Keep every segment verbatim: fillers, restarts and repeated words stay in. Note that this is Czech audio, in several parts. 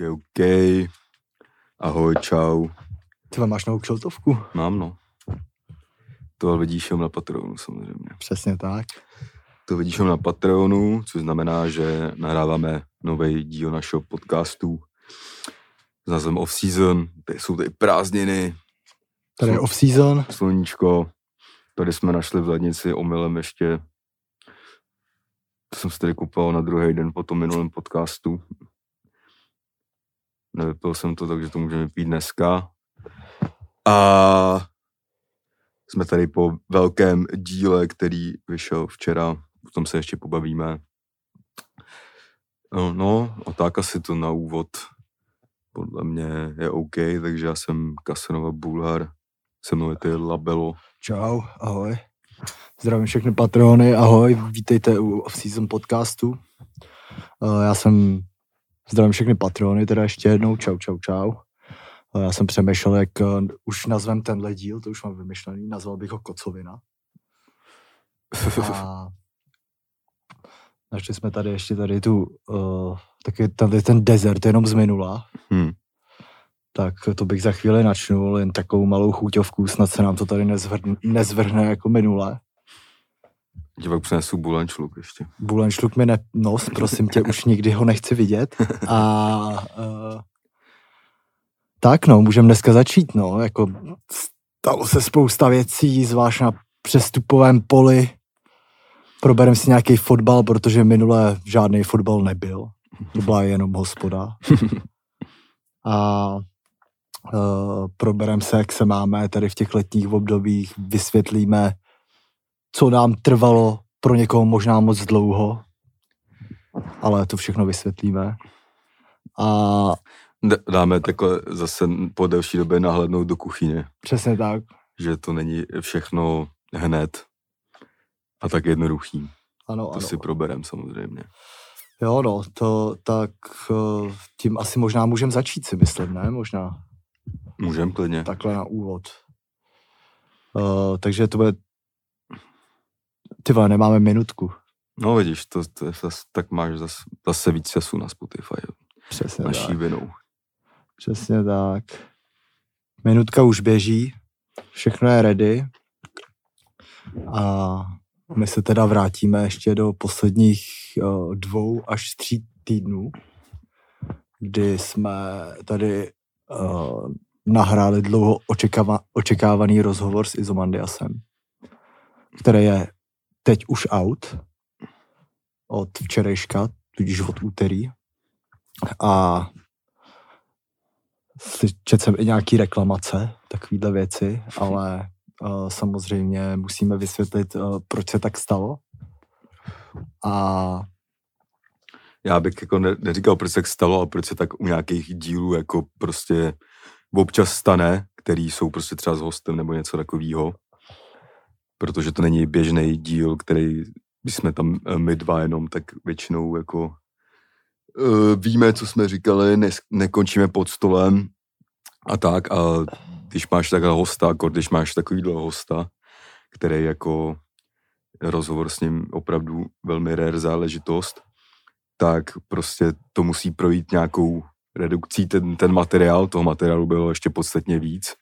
OK, OK. Ahoj, čau. Ty máš novou kšeltovku? Mám, no. To vidíš jen na Patreonu, samozřejmě. Přesně tak. To vidíš jen na Patreonu, což znamená, že nahráváme nový díl našeho podcastu s názvem Off Season. Tady jsou tady prázdniny. Tady je Off Season. Sluníčko. Tady jsme našli v lednici omylem ještě. To jsem si tady koupal na druhý den po tom minulém podcastu. Nevypil jsem to, takže to můžeme pít dneska. A jsme tady po velkém díle, který vyšel včera, o tom se ještě pobavíme. No, no a tak asi to na úvod podle mě je OK, takže já jsem Kasanova Bulhar, se mnou je tady Labelo. Čau, ahoj. Zdravím všechny patrony, ahoj, vítejte u Off-Season podcastu. Já jsem, zdravím všechny patrony, teda ještě jednou, čau, čau, čau. Já jsem přemýšlel, jak uh, už nazvem tenhle díl, to už mám vymyšlený, nazval bych ho Kocovina. A našli jsme tady ještě tady tu, uh, taky tady ten desert jenom z minula. Hmm. Tak to bych za chvíli načnul, jen takovou malou chuťovku, snad se nám to tady nezvrhne, nezvrhne jako minule. Divák přinesu bulančluk ještě. Bulančluk mi nepnos, prosím tě, už nikdy ho nechci vidět. A... Uh, Tak no, můžeme dneska začít, no, jako stalo se spousta věcí, zvlášť na přestupovém poli. Probereme si nějaký fotbal, protože minule žádný fotbal nebyl, to byla jenom hospoda. A e, probereme se, jak se máme tady v těch letních obdobích, vysvětlíme, co nám trvalo pro někoho možná moc dlouho, ale to všechno vysvětlíme. A... Dáme takhle zase po delší době nahlédnout do kuchyně. Přesně tak. Že to není všechno hned a tak jednoduchý. Ano, to ano. Si proberem samozřejmě. Jo, no, to tak tím asi možná můžeme začít si myslet, ne? Možná. Můžem klidně. Takhle na úvod. Uh, takže to bude... Ty vole, nemáme minutku. No vidíš, to, to zas, tak máš zase, zase víc času na Spotify. Přesně naší tak. Vinou. Přesně tak. Minutka už běží, všechno je ready a my se teda vrátíme ještě do posledních dvou až tří týdnů, kdy jsme tady uh, nahráli dlouho očekava- očekávaný rozhovor s Izomandiasem, který je teď už out od včerejška, tudíž od úterý. A četl jsem i nějaký reklamace, takovýhle věci, ale uh, samozřejmě musíme vysvětlit, uh, proč se tak stalo. A já bych jako ne- neříkal, proč se tak stalo, ale proč se tak u nějakých dílů jako prostě občas stane, který jsou prostě třeba s hostem nebo něco takového, protože to není běžný díl, který, když jsme tam my dva jenom, tak většinou jako víme, co jsme říkali, ne- nekončíme pod stolem a tak. A když máš takhle hosta, když máš takovýhle hosta, který jako rozhovor s ním opravdu velmi rare záležitost, tak prostě to musí projít nějakou redukcí. Ten, ten materiál, toho materiálu bylo ještě podstatně víc,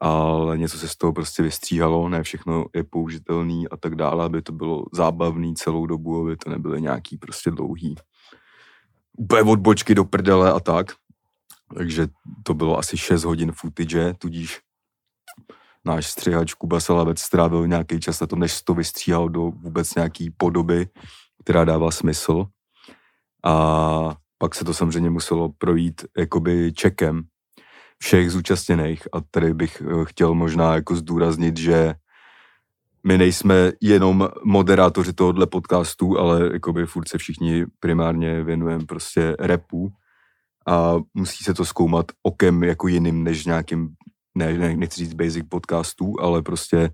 ale něco se z toho prostě vystříhalo, ne všechno je použitelný a tak dále, aby to bylo zábavný celou dobu, aby to nebyly nějaký prostě dlouhý úplně odbočky do prdele a tak. Takže to bylo asi šest hodin footage, tudíž náš střihač Kuba Salavec strávil nějaký čas na tom, než to vystříhal do vůbec nějaký podoby, která dává smysl. A pak se to samozřejmě muselo projít jakoby čekem všech zúčastněných. A tady bych chtěl možná jako zdůraznit, že my nejsme jenom moderátoři tohohle podcastu, ale jakoby furt se všichni primárně věnujeme prostě rapu a musí se to zkoumat okem jako jiným než nějakým, ne, ne, nechci říct basic podcastů, ale prostě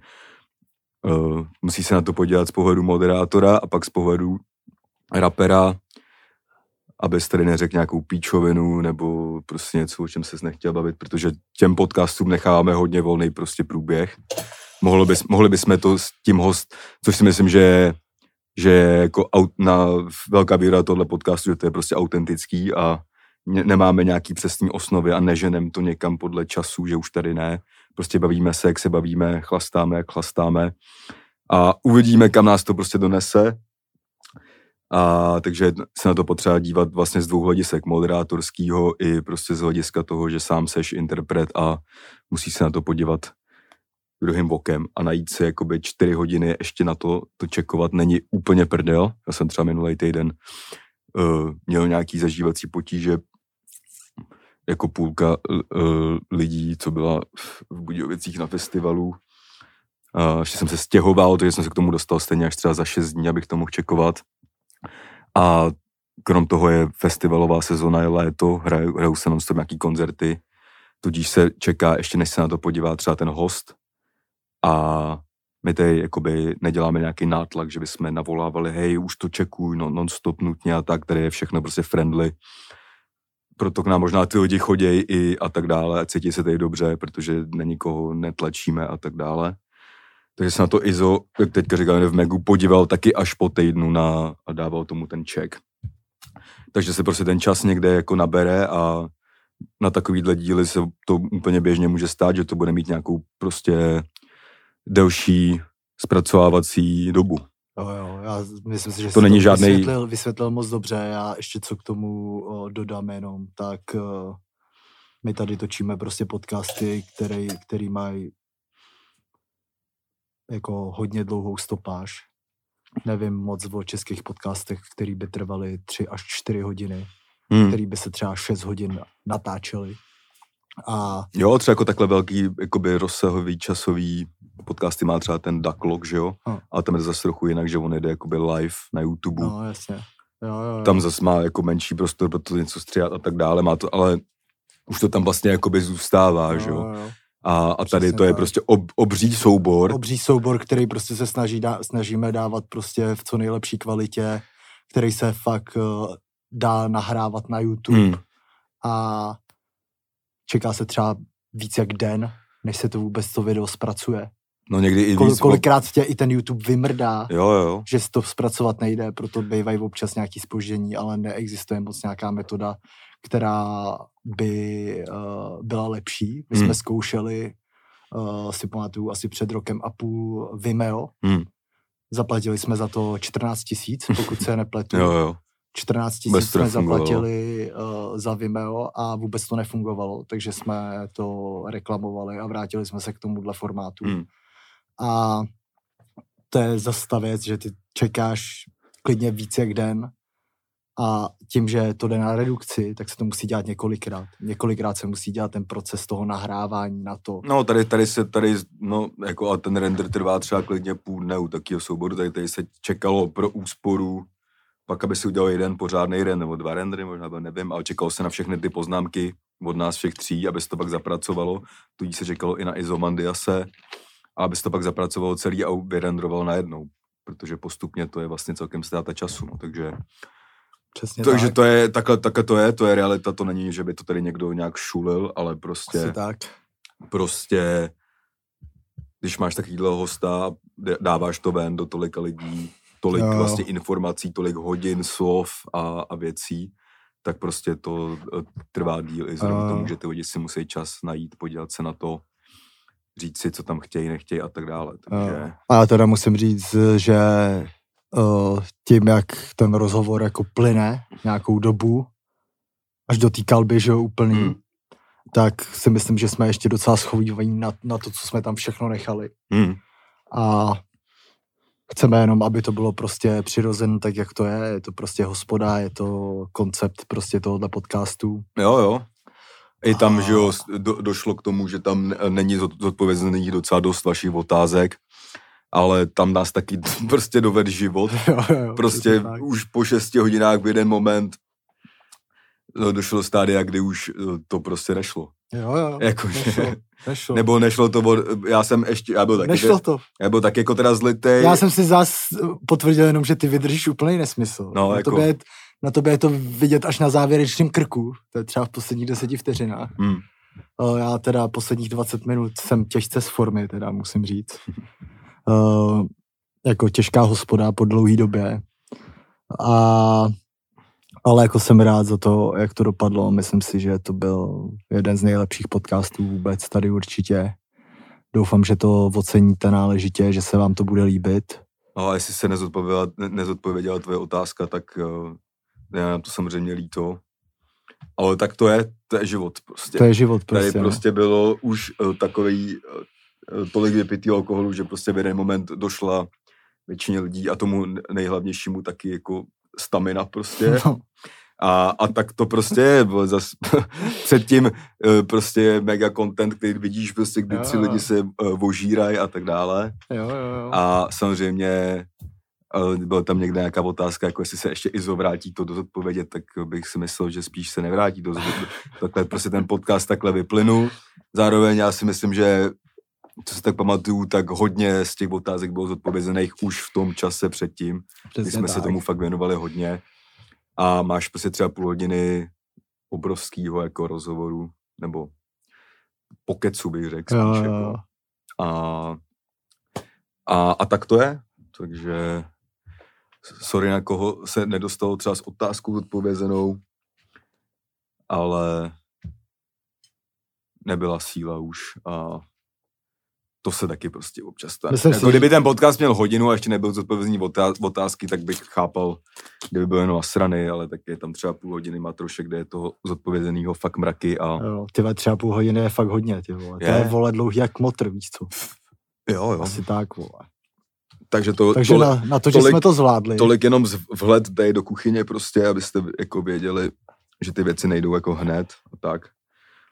uh, musí se na to podívat z pohledu moderátora a pak z pohledu rapera, abys tady neřekl nějakou píčovinu nebo prostě něco, o čem ses nechtěl bavit, protože těm podcastům necháváme hodně volný prostě průběh. Mohlo bys, mohli bychom to s tím host, což si myslím, že je jako aut, na velká výhoda tohle podcastu, že to je prostě autentický a nemáme nějaký přesný osnovy a neženem to někam podle času, že už tady ne. Prostě bavíme se, jak se bavíme, chlastáme, jak chlastáme. A uvidíme, kam nás to prostě donese. A takže se na to potřeba dívat vlastně z dvou hledisek, moderátorskýho i prostě z hlediska toho, že sám seš interpret a musíš se na to podívat druhým okem a najít si jakoby čtyři hodiny ještě na to, to čekovat není úplně prdel. Já jsem třeba minulý týden uh, měl nějaký zažívací potíže jako půlka uh, lidí, co byla v Budějovicích na festivalu. Uh, ještě jsem se stěhoval, takže jsem se k tomu dostal stejně až třeba za šest dní, abych to mohl čekovat. A krom toho je festivalová sezona, je léto, hrajou, hrajou se nám s tím nějaký koncerty, tudíž se čeká ještě, než se na to podívá třeba ten host. A my tady jakoby neděláme nějaký nátlak, že bychom navolávali, hej, už to čekuj, no, non-stop nutně a tak, tady je všechno prostě friendly. Proto k nám možná ty lidi chodějí i a tak dále, a cítí se tady dobře, protože na nikoho netlačíme a tak dále. Takže se na to Izo, jak teďka říkal v Megu, podíval taky až po týdnu na, a dával tomu ten check. Takže se prostě ten čas někde jako nabere a na takovýhle díly se to úplně běžně může stát, že to bude mít nějakou prostě delší zpracovávací dobu. Jo, jo, já myslím si, že to, není to žádnej... vysvětlil, vysvětlil moc dobře. Já ještě co k tomu o, dodám jenom, tak o, my tady točíme prostě podcasty, které, který mají jako hodně dlouhou stopáž. Nevím moc o českých podcastech, který by trvaly tři až čtyři hodiny, hmm. který by se třeba šest hodin natáčely. A... Jo, třeba jako takhle velký jakoby rozsahový časový podcasty má třeba ten Ducklog, že jo? Hmm. A tam je zase trochu jinak, že on jde jakoby live na YouTube. No, jasně. Jo, jo, jo. Tam zase má jako menší prostor pro to něco stříhat a tak dále, má to, ale už to tam vlastně jakoby zůstává, jo, že jo? jo. A, a tady to je prostě ob, obří soubor. Obří soubor, který prostě se snaží dá, snažíme dávat prostě v co nejlepší kvalitě, který se fakt uh, dá nahrávat na YouTube. Hmm. A čeká se třeba víc jak den, než se to vůbec to video zpracuje. No někdy i víc. Kolikrát tě i ten YouTube vymrdá, jo, jo. že to zpracovat nejde, proto bývají občas nějaký zpoždění, ale neexistuje moc nějaká metoda, která by uh, byla lepší. My hmm. jsme zkoušeli, uh, si pamatuju, asi před rokem a půl Vimeo. Hmm. Zaplatili jsme za to čtrnáct tisíc, pokud se nepletu. jo, jo. čtrnáct tisíc jsme zaplatili uh, za Vimeo a vůbec to nefungovalo, takže jsme to reklamovali a vrátili jsme se k tomuhle formátu. Hmm. A to je zase ta věc, že ty čekáš klidně víc jak den a tím, že to jde na redukci, tak se to musí dělat několikrát. Několikrát se musí dělat ten proces toho nahrávání na to. No tady, tady se, tady, no, jako a ten render trvá třeba klidně půl dne u takého souboru, tady, tady se čekalo pro úsporu, pak aby si udělal jeden pořádnej render, nebo dva rendery, možná nevím, ale čekalo se na všechny ty poznámky od nás všech tří, aby se to pak zapracovalo, tudíž se čekalo i na Izomandiase, a aby se to pak zapracovalo celý a vyrenderoval najednou, protože postupně to je vlastně celkem ztráta času, no, takže... Přesně takže tak. to je, takhle, takhle to je, to je realita, to není, že by to tady někdo nějak šulil, ale prostě... Asi tak. Prostě, když máš takovýhle hosta, dáváš to ven do tolika lidí, tolik no. vlastně informací, tolik hodin, slov a, a věcí, tak prostě to trvá díl i zrovna no. tomu, že ty lidi si musí čas najít, podívat se na to, říct si, co tam chtějí, nechtějí a tak dále. Takže... A já teda musím říct, že uh, tím, jak ten rozhovor jako plyne nějakou dobu, až do té kalby, že jo, úplný, hmm. tak si myslím, že jsme ještě docela schovývaní na, na to, co jsme tam všechno nechali. Hmm. A chceme jenom, aby to bylo prostě přirozen, tak jak to je, je to prostě hospoda, je to koncept prostě tohohle podcastu. Jo, jo. I tam, a... že jo, do, došlo k tomu, že tam není zodpovězený docela dost vašich otázek, ale tam nás taky prostě doved život. Jo, jo, prostě už po šesti hodinách v jeden moment no, došlo stádia, kdy už to prostě nešlo. Jo, jo, jako, nešlo, že, nešlo. Nebo nešlo to, já jsem ještě, já byl taky, nešlo to. Já byl taky jako teda zlitej. Já jsem si zás potvrdil jenom, že ty vydržíš úplný nesmysl. No, na, jako... tobě je, na tobě je to vidět až na závěrečném krku, to je třeba v posledních deseti vteřinách. Hmm. Já teda posledních dvacet minut jsem těžce z formy, teda musím říct. uh, jako těžká hospoda po dlouhý době. A Ale jako jsem rád za to, jak to dopadlo. Myslím si, že to byl jeden z nejlepších podcastů vůbec tady určitě. Doufám, že to oceníte náležitě, že se vám to bude líbit. A jestli se nezodpověděla, nezodpověděla tvoje otázka, tak já nám to samozřejmě líto. Ale tak to je, to je život prostě. To je život prostě. Tady prostě bylo už takový tolik vypitý alkoholu, že prostě v jeden moment došla většině lidí a tomu nejhlavnějšímu taky jako stamina prostě. No. A, a tak to prostě zas, předtím prostě mega content, který vidíš prostě, kdy jo, tři lidi se ožírají a tak dále. Jo, jo, jo. A samozřejmě byla tam někde nějaká otázka, jako jestli se ještě Izo vrátí to dozodpovědět, tak bych si myslel, že spíš se nevrátí to dozodpovědět. Takhle prostě ten podcast takhle vyplynul. Zároveň já si myslím, že co se tak pamatuju, tak hodně z těch otázek bylo zodpovězených už v tom čase předtím. Přesně, jsme tak se tomu fakt věnovali hodně. A máš prostě třeba půl hodiny obrovského jako rozhovoru, nebo pokecu bych řekl spíš. Jo, jo. Jako. A, a, a tak to je. Takže sorry, na koho se nedostalo třeba s otázkou odpovězenou, ale nebyla síla už a to se taky prostě občas stane. Jako, kdyby ten podcast měl hodinu a ještě nebyl zodpovězení otázky, tak bych chápal, kdyby bylo jenom srany, ale tak je tam třeba půl hodiny matrošek, kde je toho zodpovězeného fakt mraky. A... Jo, tyhle třeba půl hodiny je fakt hodně, ty vole. Je. To je, vole, dlouhý jak motr, víš co? Jo, jo. Asi tak, vole. Takže, to, Takže tolik, na, na to, že tolik, jsme to zvládli. Tolik jenom vhled tady do kuchyně prostě, abyste jako věděli, že ty věci nejdou jako hned a tak.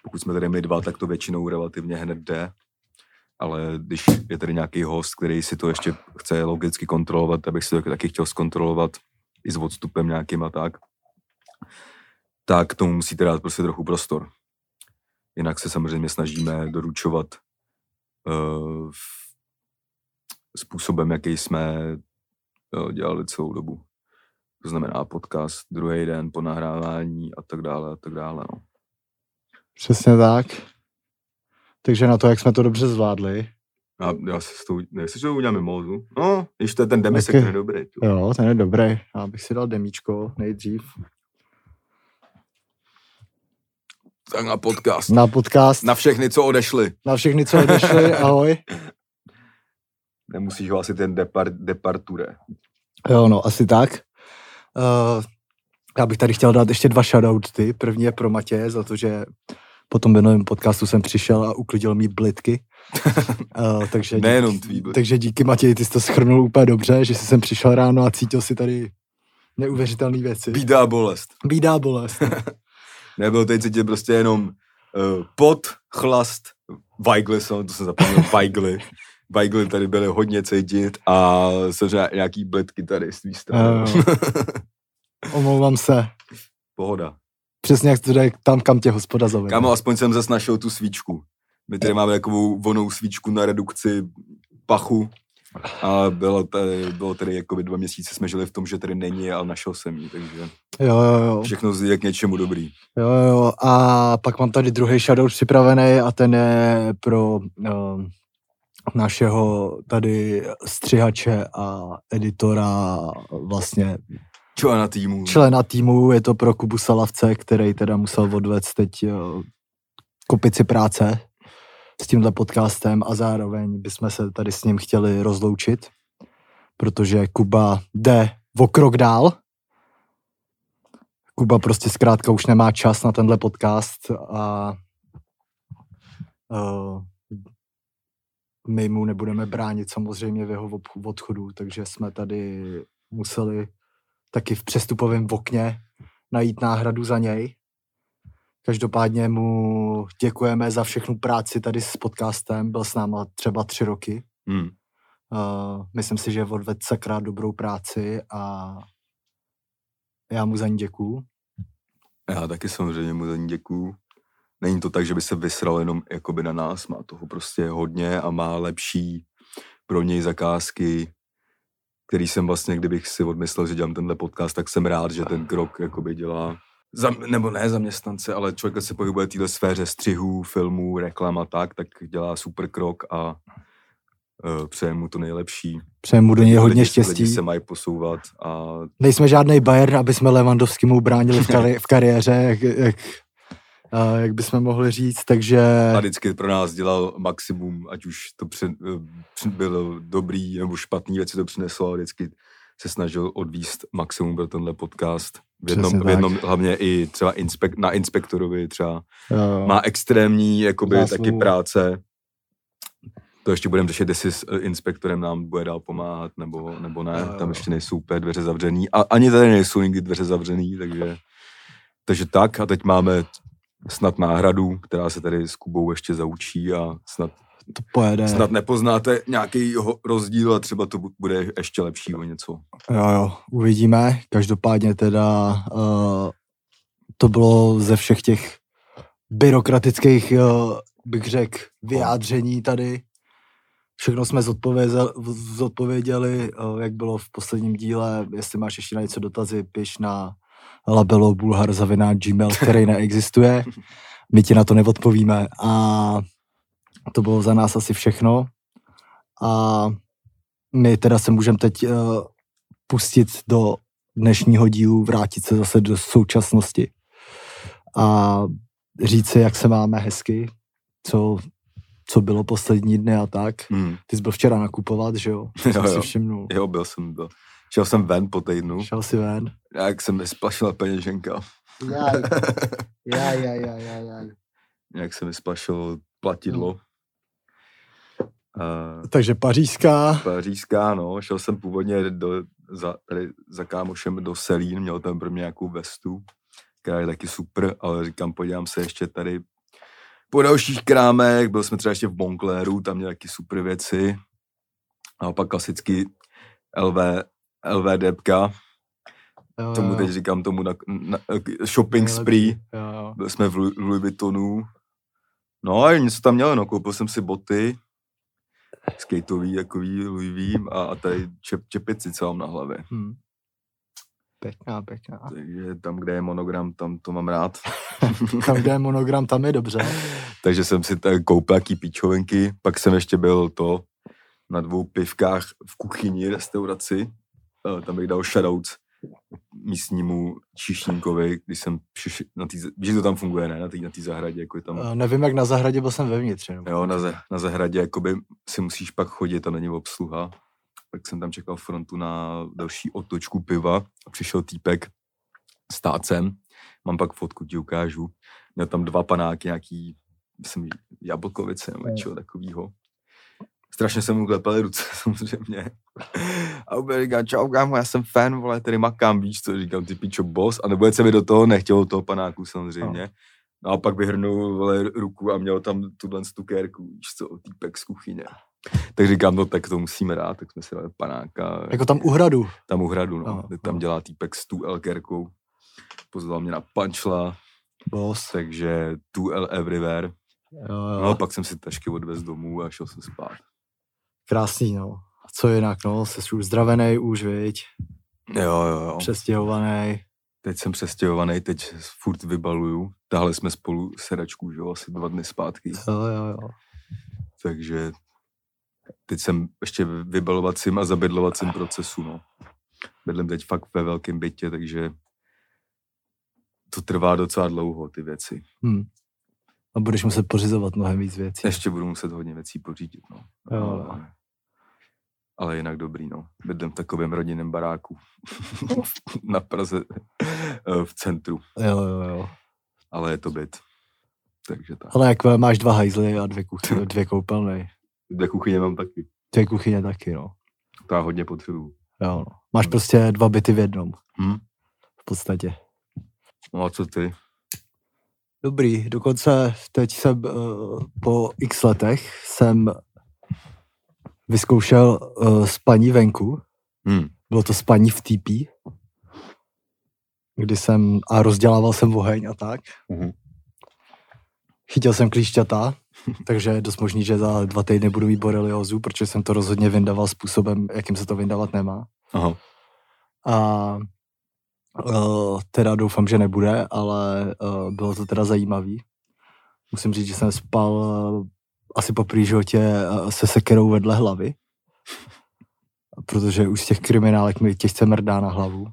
Pokud jsme tady měli dva, tak to většinou relativně hned jde. Ale když je tady nějaký host, který si to ještě chce logicky kontrolovat, abych si to taky chtěl zkontrolovat i s odstupem nějakým a tak, tak tomu musíte dát prostě trochu prostor. Jinak se samozřejmě snažíme doručovat uh, způsobem, jaký jsme uh, dělali celou dobu. To znamená podcast, druhý den po nahrávání a tak dále a tak dále. No. Přesně tak. Takže na to, jak jsme to dobře zvládli. Já, já si to, nejsi, že to uděláme mózu. No, když to je ten demisek, ten je dobrý. Tu. Jo, ten je dobrý. Já bych si dal demíčko nejdřív. Tak na podcast. Na podcast. Na všechny, co odešli. Na všechny, co odešli. Ahoj. Nemusíš hlásit ten depart, departure. Jo, no, asi tak. Uh, já bych tady chtěl dát ještě dva shoutouty. První je pro Matěje za to, že po tom novém podcastu jsem přišel a uklidil mý blitky. uh, takže, díky, takže díky Matěji, ty jsi to shrnul úplně dobře, že jsi sem přišel ráno a cítil si tady neuvěřitelné věci. Bídá bolest. Bídá bolest. Nebylo teď cítit prostě jenom uh, pot, chlast, vajgly, to jsem zapomněl, vajgly. Vajgly tady byly hodně cítit a samozřejmě nějaký blitky tady z tvý strany. Uh, omlouvám se. Pohoda. Přesně jak to jde tam, kam tě hospoda zavede. Kámo, aspoň jsem zase našel tu svíčku. My tady máme takovou vonou svíčku na redukci pachu. A bylo tady, bylo tady jakoby dva měsíce jsme žili v tom, že tady není, ale našel jsem ji, takže jo, jo, jo. Všechno je k něčemu dobrý. Jo, jo, a pak mám tady druhý shadow připravený a ten je pro no, našeho tady střihače a editora vlastně... Člena týmu. Člena týmu, je to pro Kubu Salavce, který teda musel odvést teď kopici práce s tímhle podcastem a zároveň bychom se tady s ním chtěli rozloučit, protože Kuba jde o krok dál. Kuba prostě zkrátka už nemá čas na tenhle podcast a uh, my mu nebudeme bránit samozřejmě v jeho odchodu, takže jsme tady museli taky v přestupovém okně najít náhradu za něj. Každopádně mu děkujeme za všechnu práci tady s podcastem. Byl s náma třeba tři roky. Hmm. Uh, myslím si, že odvedl sakra dobrou práci a já mu za ní děkuju. Já taky samozřejmě mu za ní děkuju. Není to tak, že by se vysral jenom jakoby na nás. Má toho prostě hodně a má lepší pro něj zakázky, který jsem vlastně, kdybych si odmyslel, že dělám tenhle podcast, tak jsem rád, že ten krok jakoby dělá, za, nebo ne zaměstnance, ale člověk, který se pohybuje v této sféře střihů, filmů, reklam a tak, tak dělá super krok a Přejeme mu to nejlepší. Přejeme mu do něj hodně lidi, štěstí. Lidi se mají posouvat. A... Nejsme žádnej Bayern, aby jsme Lewandowskimu bránili v, kari- v kariéře, jak, jak, jak bychom mohli říct, takže... A vždycky pro nás dělal maximum, ať už to při, bylo dobrý nebo špatný věci to přineslo, a vždycky se snažil odvíst maximum pro tenhle podcast. V jednom, v jednom hlavně i třeba inspek, na inspektorovi třeba. Jo. Má extrémní jakoby, taky práce. To ještě budeme řešit, jestli s inspektorem nám bude dál pomáhat, nebo, nebo ne. Jo. Tam ještě nejsou úplně dveře zavřený. A ani tady nejsou nikdy dveře zavřený, takže, takže tak. A teď máme snad náhradu, která se tady s Kubou ještě zaučí a snad to pojede. Snad nepoznáte nějaký rozdíl a třeba to bude ještě lepší o něco. Jo, jo, uvidíme. Každopádně teda uh, to bylo ze všech těch byrokratických, uh, bych řekl, vyjádření tady. Všechno jsme zodpověděli, zodpověděli uh, jak bylo v posledním díle. Jestli máš ještě na něco dotazy, piš na labelobulhar zavináč gmail tečka com, který neexistuje. My ti na to neodpovíme. A to bylo za nás asi všechno a my teda se můžeme teď uh, pustit do dnešního dílu, vrátit se zase do současnosti a říct si, jak se máme hezky, co, co bylo poslední dny a tak. Hmm. Ty jsi byl včera nakupovat, že jo? To jo, jo. Si jo, byl jsem, byl. Šel jsem ven po týdnu. Šel jsi ven. Jak jsem vysplašila peněženka. Jaj, jaj, jaj, jaj, jaj, jaj. Jak jsem vysplašil platidlo. Hmm. Uh, Takže pařížská. Pařížská, no. Šel jsem původně do, za, tady za kámošem do Selín, měl tam pro mě nějakou vestu, která je taky super, ale říkám, podívám se ještě tady po dalších krámech, byl jsem třeba ještě v Moncléru, tam měl taky super věci. A pak klasicky L V, LVDbka. Jo, tomu jo. Teď říkám tomu na, na, shopping spree. Jo. Byl jsme v Louis Vuittonu. No a něco tam měl, no, koupil jsem si boty, skateový, takový, Louis Vuitton a, a tady čep, čepici celám na hlavě. Hmm. Pěkná, pěkná. Takže tam, kde je monogram, tam to mám rád. Tam, kde je monogram, tam je dobře. Takže jsem si tak koupil jaký píčovinky, pak jsem ještě byl to na dvou pivkách v kuchyni, restauraci, tam bych dal shoutouts místnímu číšníkovi, když jsem přišel na tý, víš, to tam funguje, ne? Na té na zahradě, jako je tam... Uh, nevím, jak na zahradě, byl jsem vevnitř. Nebo... Jo, na, za, na zahradě, jakoby si musíš pak chodit a není obsluha. Tak jsem tam čekal frontu na další otočku piva a přišel týpek s tácem. Mám pak fotku, ti ukážu. Měl tam dva panáky, nějaký, myslím, jablkovice nebo něčeho takovýho. Strašně jsem mu klepali ruce, samozřejmě. A úplně říkám, čau kámo, já jsem fan, vole, tady makám, víš co, říkám, ty pičo boss, a nebo se mi do toho nechtělo toho panáku, samozřejmě. No a pak vyhrnul, vole, ruku a měl tam tuhle stukérku, víš co, týpek z kuchyně. Tak říkám, no tak to musíme dát, tak jsme si dali panáka. Jako tam u hradu? Tam u hradu, no. Aha, tam aha. Dělá týpek s tu elkerkou. Pozval mě na punchla. Boss. Takže tu el everywhere. Jo, jo. No a pak jsem si tašky odvez domů a šel jsem spát. Krásný, no. A co jinak, no, jsi už zdravenej už, viď? Jo, jo, jo. Přestěhovaný. Teď jsem přestěhovaný, teď furt vybaluju. Tahle jsme spolu sedačku, že jo, asi dva dny zpátky. Jo, jo, jo. Takže teď jsem ještě vybalovacím a zabydlovacím procesu, no. Bydlím teď fakt ve velkém bytě, takže to trvá docela dlouho, ty věci. Hmm. A budeš muset pořizovat mnohem víc věcí. Ještě budu muset hodně věcí pořídit, no. Jo. Ale, ale jinak dobrý, no. Bydlím v takovém rodinném baráku. Na Praze, v centru. Jo, jo, jo. Ale je to byt. Takže tak. Ale jak máš dva hajzly a dvě, kuchy, dvě koupelny. Dvě kuchyně mám taky. Dvě kuchyně taky, no. To já hodně potřebuju. Jo, no. Máš prostě dva byty v jednom. Hmm? V podstatě. No a co ty? Dobrý, dokonce teď jsem uh, po x letech jsem vyzkoušel uh, spaní venku. Hmm. Bylo to spaní v tepí, kdy jsem, a rozdělával jsem oheň a tak. Hmm. Chytil jsem klíšťata, takže je dost možný, že za dva týdny budu mít boreliozu, protože jsem to rozhodně vyndával způsobem, jakým se to vyndávat nemá. Aha. A... Uh, teda doufám, že nebude, ale uh, bylo to teda zajímavý. Musím říct, že jsem spal uh, asi poprvé životě se sekerou vedle hlavy, protože už z těch kriminálek mi těžce mrdá na hlavu.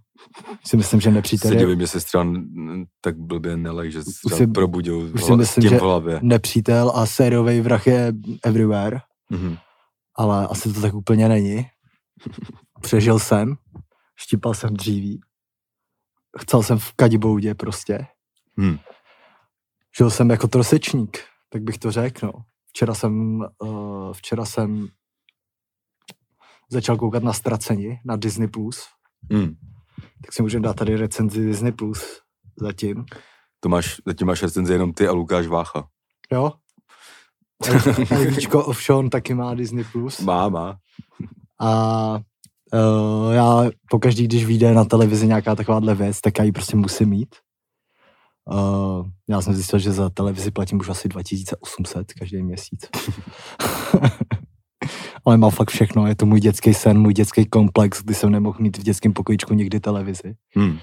Si myslím, že nepřítel je... Se divím, jestli stran tak blbě nelej, že se probudil s tím v hlavě. Nepřítel a sériový vrah je everywhere, mm-hmm. ale asi to tak úplně není. Přežil jsem, štípal jsem dříví, chcel jsem v kadiboudě prostě. Hmm. Žil jsem jako trosečník, tak bych to řekl. No. Včera jsem, uh, včera jsem začal koukat na Ztraceni, na Disney plus. Hmm. Tak si můžeme dát tady recenzi Disney plus, zatím. To máš, zatím máš recenzi jenom ty a Lukáš Vácha. Jo. A Jivíčko Ovšon taky má Disney plus. Má, má. A uh, já pokaždý, když vyjde na televizi nějaká takováhle věc, tak já ji prostě musím mít. Uh, já jsem zjistil, že za televizi platím už asi dva tisíce osm set každý měsíc. Ale mám fakt všechno. Je to můj dětský sen, můj dětský komplex, kdy jsem nemohl mít v dětském pokojičku nikdy televizi. Hmm.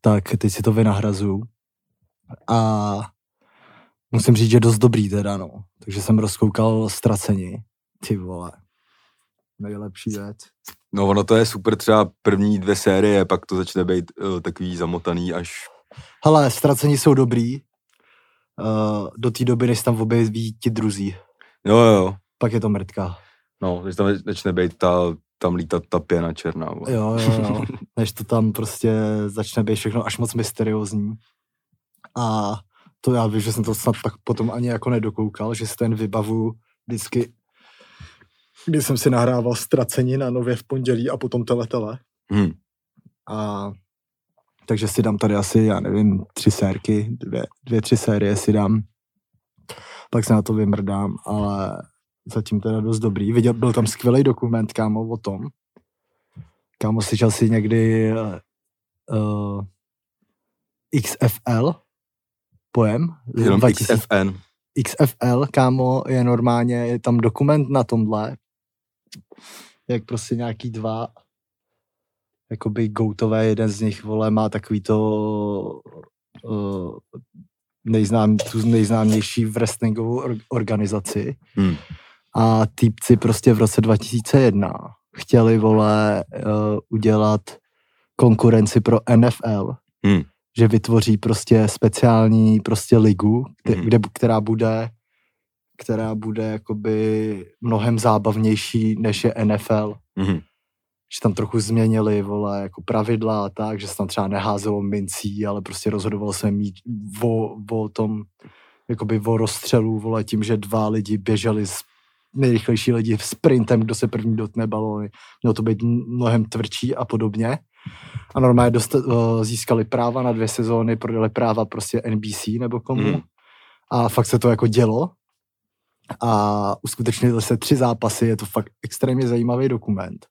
Tak teď si to vynahrazuju. A musím říct, že dost dobrý teda, no. Takže jsem rozkoukal Ztraceni. Ty vole. Nejlepší věc. No ono to je super, třeba první dvě série, pak to začne být uh, takový zamotaný až... Hele, Ztraceni jsou dobrý. Uh, do té doby, než tam objeví ti druzí. Jo, jo. Pak je to mrtka. No, než tam začne být ta, tam lítat ta pěna černá. Bo. Jo, jo, jo. Než to tam prostě začne být všechno až moc mysteriózní. A to já vím, že jsem to snad tak potom ani jako nedokoukal, že si ten vybavu vždycky, když jsem si nahrával Ztraceni na Nově v pondělí a potom Teletele. Hmm. A takže si dám tady asi, já nevím, tři sérky, dvě, dvě, tři série si dám. Pak se na to vymrdám, ale... Zatím teda dost dobrý. Viděl, byl tam skvělý dokument, kámo, o tom. Kámo, slyšel si někdy uh, X F L pojem? Jenom X F N. X F L, kámo, je normálně, je tam dokument na tomhle, jak prostě nějaký dva jakoby goatové, jeden z nich, vole, má takový to uh, nejznám, tu nejznámější wrestlingovou or- organizaci. Hmm. A týpci prostě v roce dva tisíce jedna chtěli, vole, uh, udělat konkurenci pro N F L, hmm. že vytvoří prostě speciální prostě ligu, kde, hmm. kde, která bude, která bude jakoby mnohem zábavnější, než je N F L. Hmm. Že tam trochu změnili, vole, jako pravidla a tak, že se tam třeba neházelo mincí, ale prostě rozhodoval se mít o, o tom, jakoby o rozstřelu, vole, tím, že dva lidi běželi, z, nejrychlejší lidi sprintem, kdo se první dotne balony. Mělo to být mnohem tvrdší a podobně. A normálně dosta, získali práva na dvě sezóny, prodali práva prostě N B C nebo komu. Hmm. A fakt se to jako dělo. A uskutečnili se tři zápasy, je to fakt extrémně zajímavý dokument.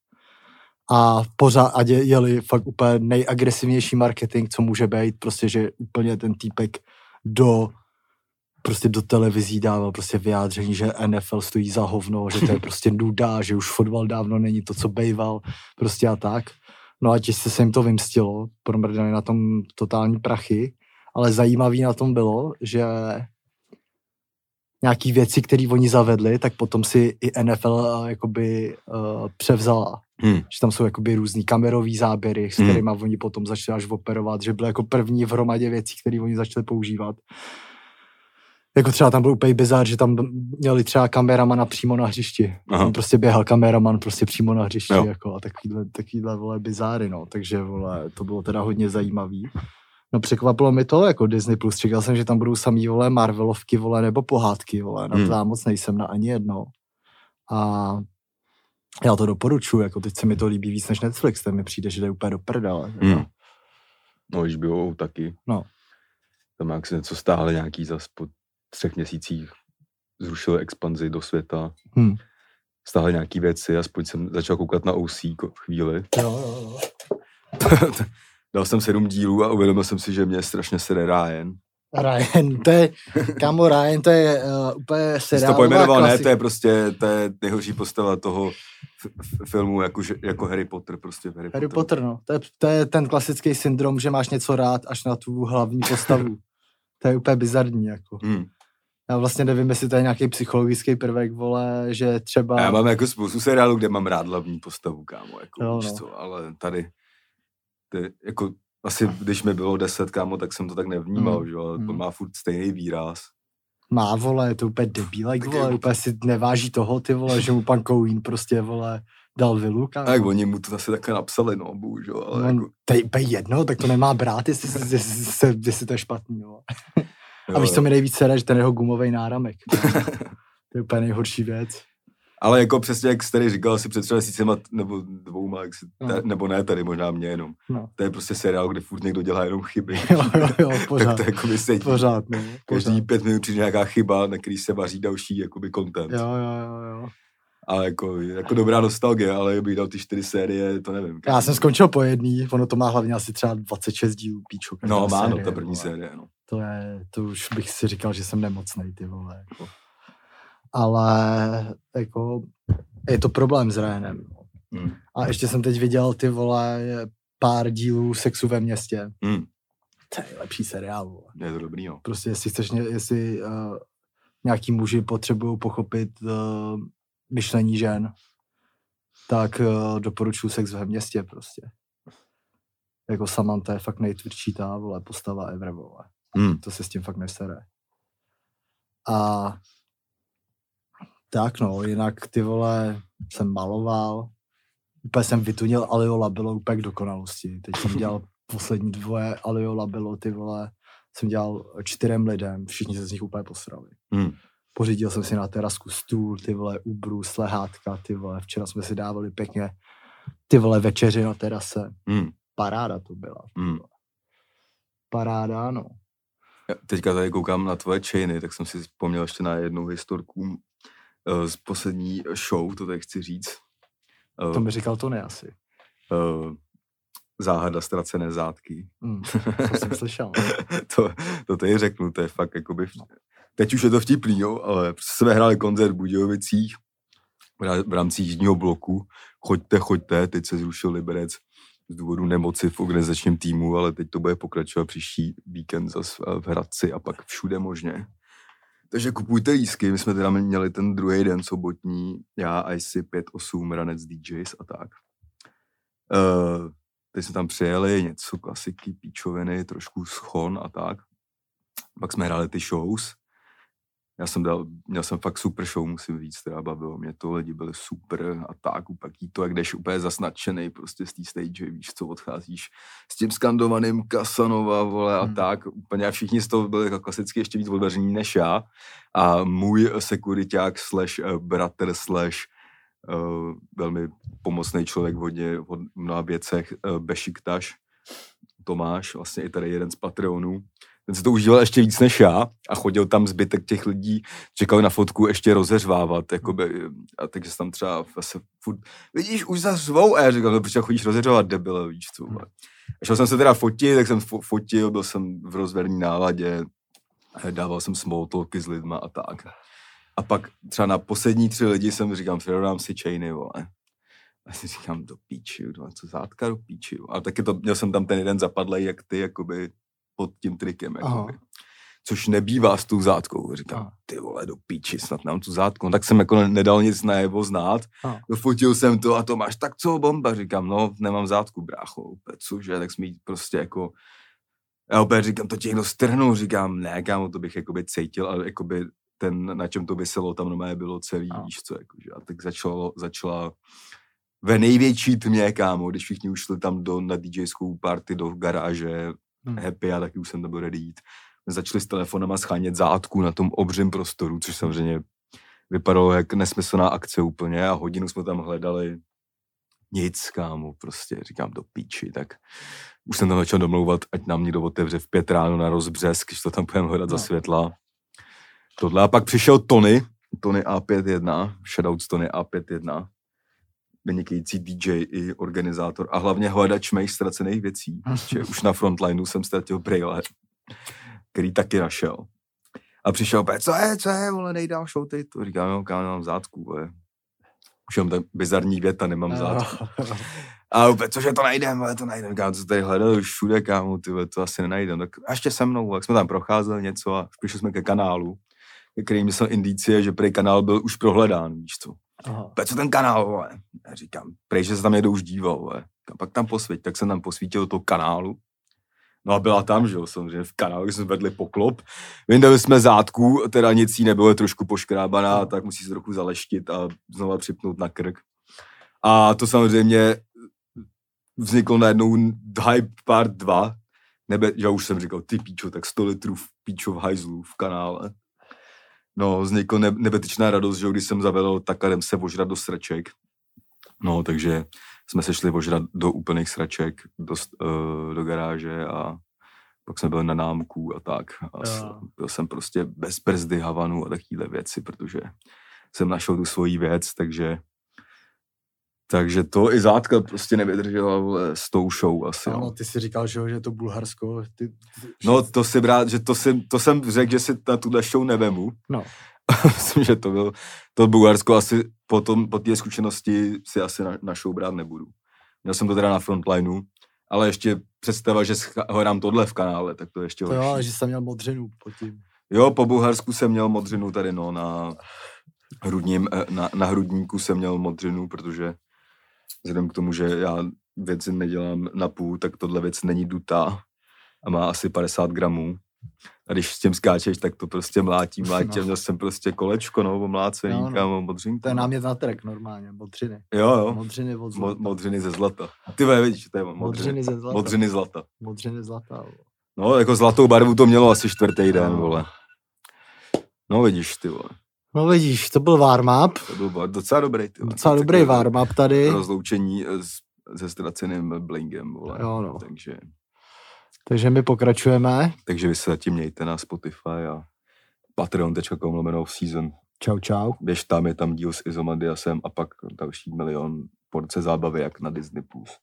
A pořád jeli fakt úplně nejagresivnější marketing, co může být, prostě, že úplně ten týpek do, prostě do televizí dával prostě vyjádření, že N F L stojí za hovno, že to je prostě nuda, že už fotbal dávno není to, co bejval, prostě a tak. No a těžce se jim to vymstilo, promrdali na tom totální prachy, ale zajímavý na tom bylo, že nějaký věci, které oni zavedli, tak potom si i N F L jakoby uh, převzala. Hmm. Že tam jsou jakoby různý kamerový záběry, s kterýma hmm. oni potom začali až operovat, že byly jako první v hromadě věcí, které oni začali používat. Jako třeba tam byl úplně bizár, že tam měli třeba kameramana přímo na hřišti. Aha. Tam prostě běhal kameraman prostě přímo na hřišti, jo. Jako a takovýhle, takovýhle, vole, bizáry, no. Takže, vole, to bylo teda hodně zajímavý. No překvapilo mi to, jako Disney plus, čekal jsem, že tam budou samý, vole, Marvelovky, vole, nebo pohádky, vole, na to hmm. moc nejsem na ani jedno. A já to doporučuji, jako teď se mi to líbí víc než Netflix, ten mi přijde, že jde úplně do prdele. Hmm. No, již bylo taky. No. Tam jak se něco stáhli nějaký zas po třech měsících, zrušili expanzi do světa, hmm. stáhli nějaký věci, aspoň jsem začal koukat na O C chvíli. Jo, jo, jo. Dal jsem sedm dílů a uvědomil jsem si, že mě strašně sere Ryan. Ryan, to je, kámo, Ryan, to je uh, úplně seriálová klasika. Ne, to je prostě, to je nejhorší postava toho f- filmu, jako, jako Harry Potter, prostě Harry, Harry Potter. Potter, no. To je, to je ten klasický syndrom, že máš něco rád až na tu hlavní postavu. To je úplně bizarní, jako. Hmm. Já vlastně nevím, jestli to je nějaký psychologický prvek, vole, že třeba... Já mám jako spoustu seriálu, kde mám rád hlavní postavu, kámo, jako no, no. Co, ale tady, ty, jako asi když mi bylo deset, kámo, tak jsem to tak nevnímal, mm. že jo, mm. to má furt stejný výraz. Má, vole, je to úplně debílek, vole, je... úplně si neváží toho, ty vole, že mu pan Kouín prostě, vole, dal vilu, kámo. Tak oni mu to asi takhle napsali, no, bohužel, ale no, jako... To je úplně jedno, tak to nemá brát, jestli, jestli, jestli to je špatný, vole. Jo, a víš, co mi nejvíc sere, že ten jeho gumovej náramek. To je úplně nejhorší věc. Ale jako přesně, jak jsi tady říkal, asi před třeba měsícema, nebo dvouma, si, ta, nebo ne tady, možná mě jenom. No. To je prostě seriál, kde furt někdo dělá jenom chyby. Jo, jo, jo, pořád. Tak to jako by sedí. Pořád, no. Každý pořád. Pět minut přijde nějaká chyba, na který se vaří další, jakoby, content. Jo, jo, jo, jo. Ale jako, jako dobrá nostalgie, ale bych dal ty čtyři série, to nevím. Každý. Já jsem skončil po jedný, ono to má hlavně asi třeba dvacet šest dílů píčo. No, má, no, ta první série, no. To je, to už bych si říkal, že jsem nemocnej, ty vole, jako. Ale, jako, je to problém s Ryanem. Mm. A ještě jsem teď viděl, ty vole, pár dílů Sexu ve městě. Mm. To je lepší seriál, vole. Je to dobrý, jo. Prostě, jestli chceš, jestli uh, nějaký muži potřebují pochopit uh, myšlení žen, tak uh, doporučuji Sex ve městě, prostě. Jako Samantha je fakt nejtvrdší ta, vole, postava ever, vole. Hmm. To se s tím fakt nesere. A tak no, jinak ty vole, jsem maloval, úplně jsem vytunil Aliola, bylo úplně k dokonalosti. Teď jsem dělal poslední dvoje Aliola, bylo ty vole, jsem dělal čtyřem lidem, všichni se z nich úplně posrali. Hmm. Pořídil jsem si na terasku stůl, ty vole, ubru, slehátka, ty vole, včera jsme si dávali pěkně ty vole večeři na terase. Hmm. Paráda to byla. Hmm. Paráda, no. Já teďka tady koukám na tvoje chainy, tak jsem si vzpomněl ještě na jednu historku z poslední show, to tak chci říct. To mi říkal Tony asi. Záhada ztracené zátky. Mm, to jsem slyšel. to, to tady řeknu, to je fakt jakoby... Teď už je to vtipný, jo, ale jsme hráli koncert v Budějovicích v rámci jižního bloku. Choďte, choďte, teď se zrušil Liberec z důvodu nemoci v organizačním týmu, ale teď to bude pokračovat příští víkend zase v Hradci a pak všude možně. Takže kupujte lístky, my jsme teda měli ten druhý den sobotní, já, I C pět osm, Ranec, D Js a tak. Uh, teď jsme tam přijeli, něco klasiky, píčoviny, trošku schon a tak. Pak jsme hráli ty shows. Já jsem dal, měl jsem fakt super show, musím říct, teda bavilo mě to, lidi byli super a tak, pak jí to, jak jdeš úplně zasnačenej prostě z té stage, víš co, odcházíš s tím skandovaným Kasanova, vole, a hmm. tak, úplně všichni z toho byli klasicky ještě víc odvaření než já a můj sekuriťák slash bratr slash uh, velmi pomocný člověk hodně v mnoha věcech, uh, Bešiktaš, Tomáš, vlastně i tady jeden z Patreonů. Ten se to užíval ještě víc než já a chodil tam zbytek těch lidí, čekal na fotku ještě rozeřvávat, jakoby, a takže se tam třeba se furt, vidíš, už zařvou, a já říkal, no proč chodíš rozeřvávat, debile, víš co. Hmm. A šel jsem se teda fotit, tak jsem fo- fotil, byl jsem v rozverní náladě, dával jsem small talky s lidma a tak. A pak třeba na poslední tři lidi jsem říkám, předám si chainy, vole. A si říkám, do píči, co zátka do píči, ale taky to, měl jsem tam ten jeden zapadlej, jak ty, jakoby, pod tím trikem, jakoby. Což nebývá s tou zátkou. Říkám, aha, ty vole, do píči, snad nám tu zátku. No, tak jsem jako nedal nic najevo znát. Aha. Dofotil jsem to a to máš, tak co, bomba? Říkám, no, nemám zátku, brácho, úplně, cože, tak jsme jí prostě jako... Já opět říkám, to tě někdo strhnul, říkám, ne, kámo, to bych jakoby cítil, ale jakoby ten, na čem to vyselo, tam normálně bylo celý, aha, víš co, jakože. A tak začalo, začala... Ve největší tmě, kámo, když všichni už šli tam do, na DJskou party, do garáže, hmm. happy, já taky už jsem tam byl ready jít. Začali s telefonama schánět zátku na tom obřím prostoru, což samozřejmě vypadalo jak nesmyslná akce úplně a hodinu jsme tam hledali nic, kámo, prostě říkám do píči, tak už jsem tam začal domlouvat, ať nám někdo otevře v pět ráno na rozbřesk, když to tam budeme hledat no. za světla. Tohle a pak přišel Tony, Tony A pět jedna, shoutouts Tony A pět jedna. Vynikající D J i organizátor a hlavně hledač mých ztracených věcí. Že už na frontlineu jsem ztratil brejle, který taky našel. A přišel opět, co je, co je, vole, nejdál show teď to. Říkám, jo, kámo, nemám zátku, vole. Už jenom tak bizarní věta, nemám zátku. A opět, cože, to najdem, vole, to najdem, kámo, co tady hledal už všude, kámo, ty vole, to asi nenajdem. Tak ještě se mnou, jak jsme tam procházeli něco a přišli jsme ke kanálu, kterými jsou indicie, že prej kanál byl už prohledán, víš co. Pe, co ten kanál, vole? Já říkám, prej, že se tam někdo už díval, vole. A pak tam posvěť, tak jsem tam posvítil toho kanálu. No a byla tam, že jo, samozřejmě v kanálu, když jsme vedli poklop. Vyndali jsme zátku, teda nic jí nebylo, trošku poškrábaná, tak musí se trochu zaleštit a znova připnout na krk. A to samozřejmě vzniklo najednou hype part dva. Nebe, já už jsem říkal, ty píčo, tak sto litrů v píčo v hajzlu v kanále. No, vznikla ne, nebetečná radost, že když jsem zavedl, tak a jdem se ožrat do sraček. No, takže jsme se šli ožrat do úplných sraček, do, uh, do garáže a pak jsme byli na námku a tak. A s, byl jsem prostě bez brzdy havanu a takovýhle věci, protože jsem našel tu svoji věc, takže takže to i zátka prostě nevydržela s tou show asi. Ano, no. Ty jsi říkal, že je to Bulharsko. Ty, ty, no to si brát, že to, si, to jsem řekl, že si na tuhle show nevemu. No. Myslím, že to bylo, to Bulharsko asi potom, po té zkušenosti si asi na, na show brát nebudu. Měl jsem to teda na frontlineu, ale ještě představa, že hledám tohle v kanále, tak to je ještě to horší. Jo, že jsem měl modřinu po tím. Jo, po Bulharsku jsem měl modřinu tady, no, na, hrudním, na, na hrudníku jsem měl modřinu, protože vzhledem k tomu, že já věci nedělám na půl, tak tohle věc není dutá a má asi padesát gramů. A když s tím skáčeš, tak to prostě mlátí, mlátí. No. Měl jsem prostě kolečko, no, omlácený, no, no. Modřinka. To je námět na trek normálně, modřiny. Jo, jo. Modřiny od zlata. Mo- modřiny ze zlata. Ty ve, vidíš, to je modřiny. Modřiny ze zlata. Modřiny zlata. Modřiny zlata. No, jako zlatou barvu to mělo asi čtvrtý den, no. Vole. No, vidíš, ty vole. No vidíš, to byl warm-up. To byl docela dobrý. Tyhle. Docela dobrý warm-up tady. Rozloučení s, se ztraceným blingem. Vole. Jo, no. Takže. Takže my pokračujeme. Takže vy se zatím mějte na Spotify a patreon tečka com lomeno Off Season. Čau, čau. Běž tam, je tam díl s Izomandiasem a pak další milion porce zábavy jak na Disney plus.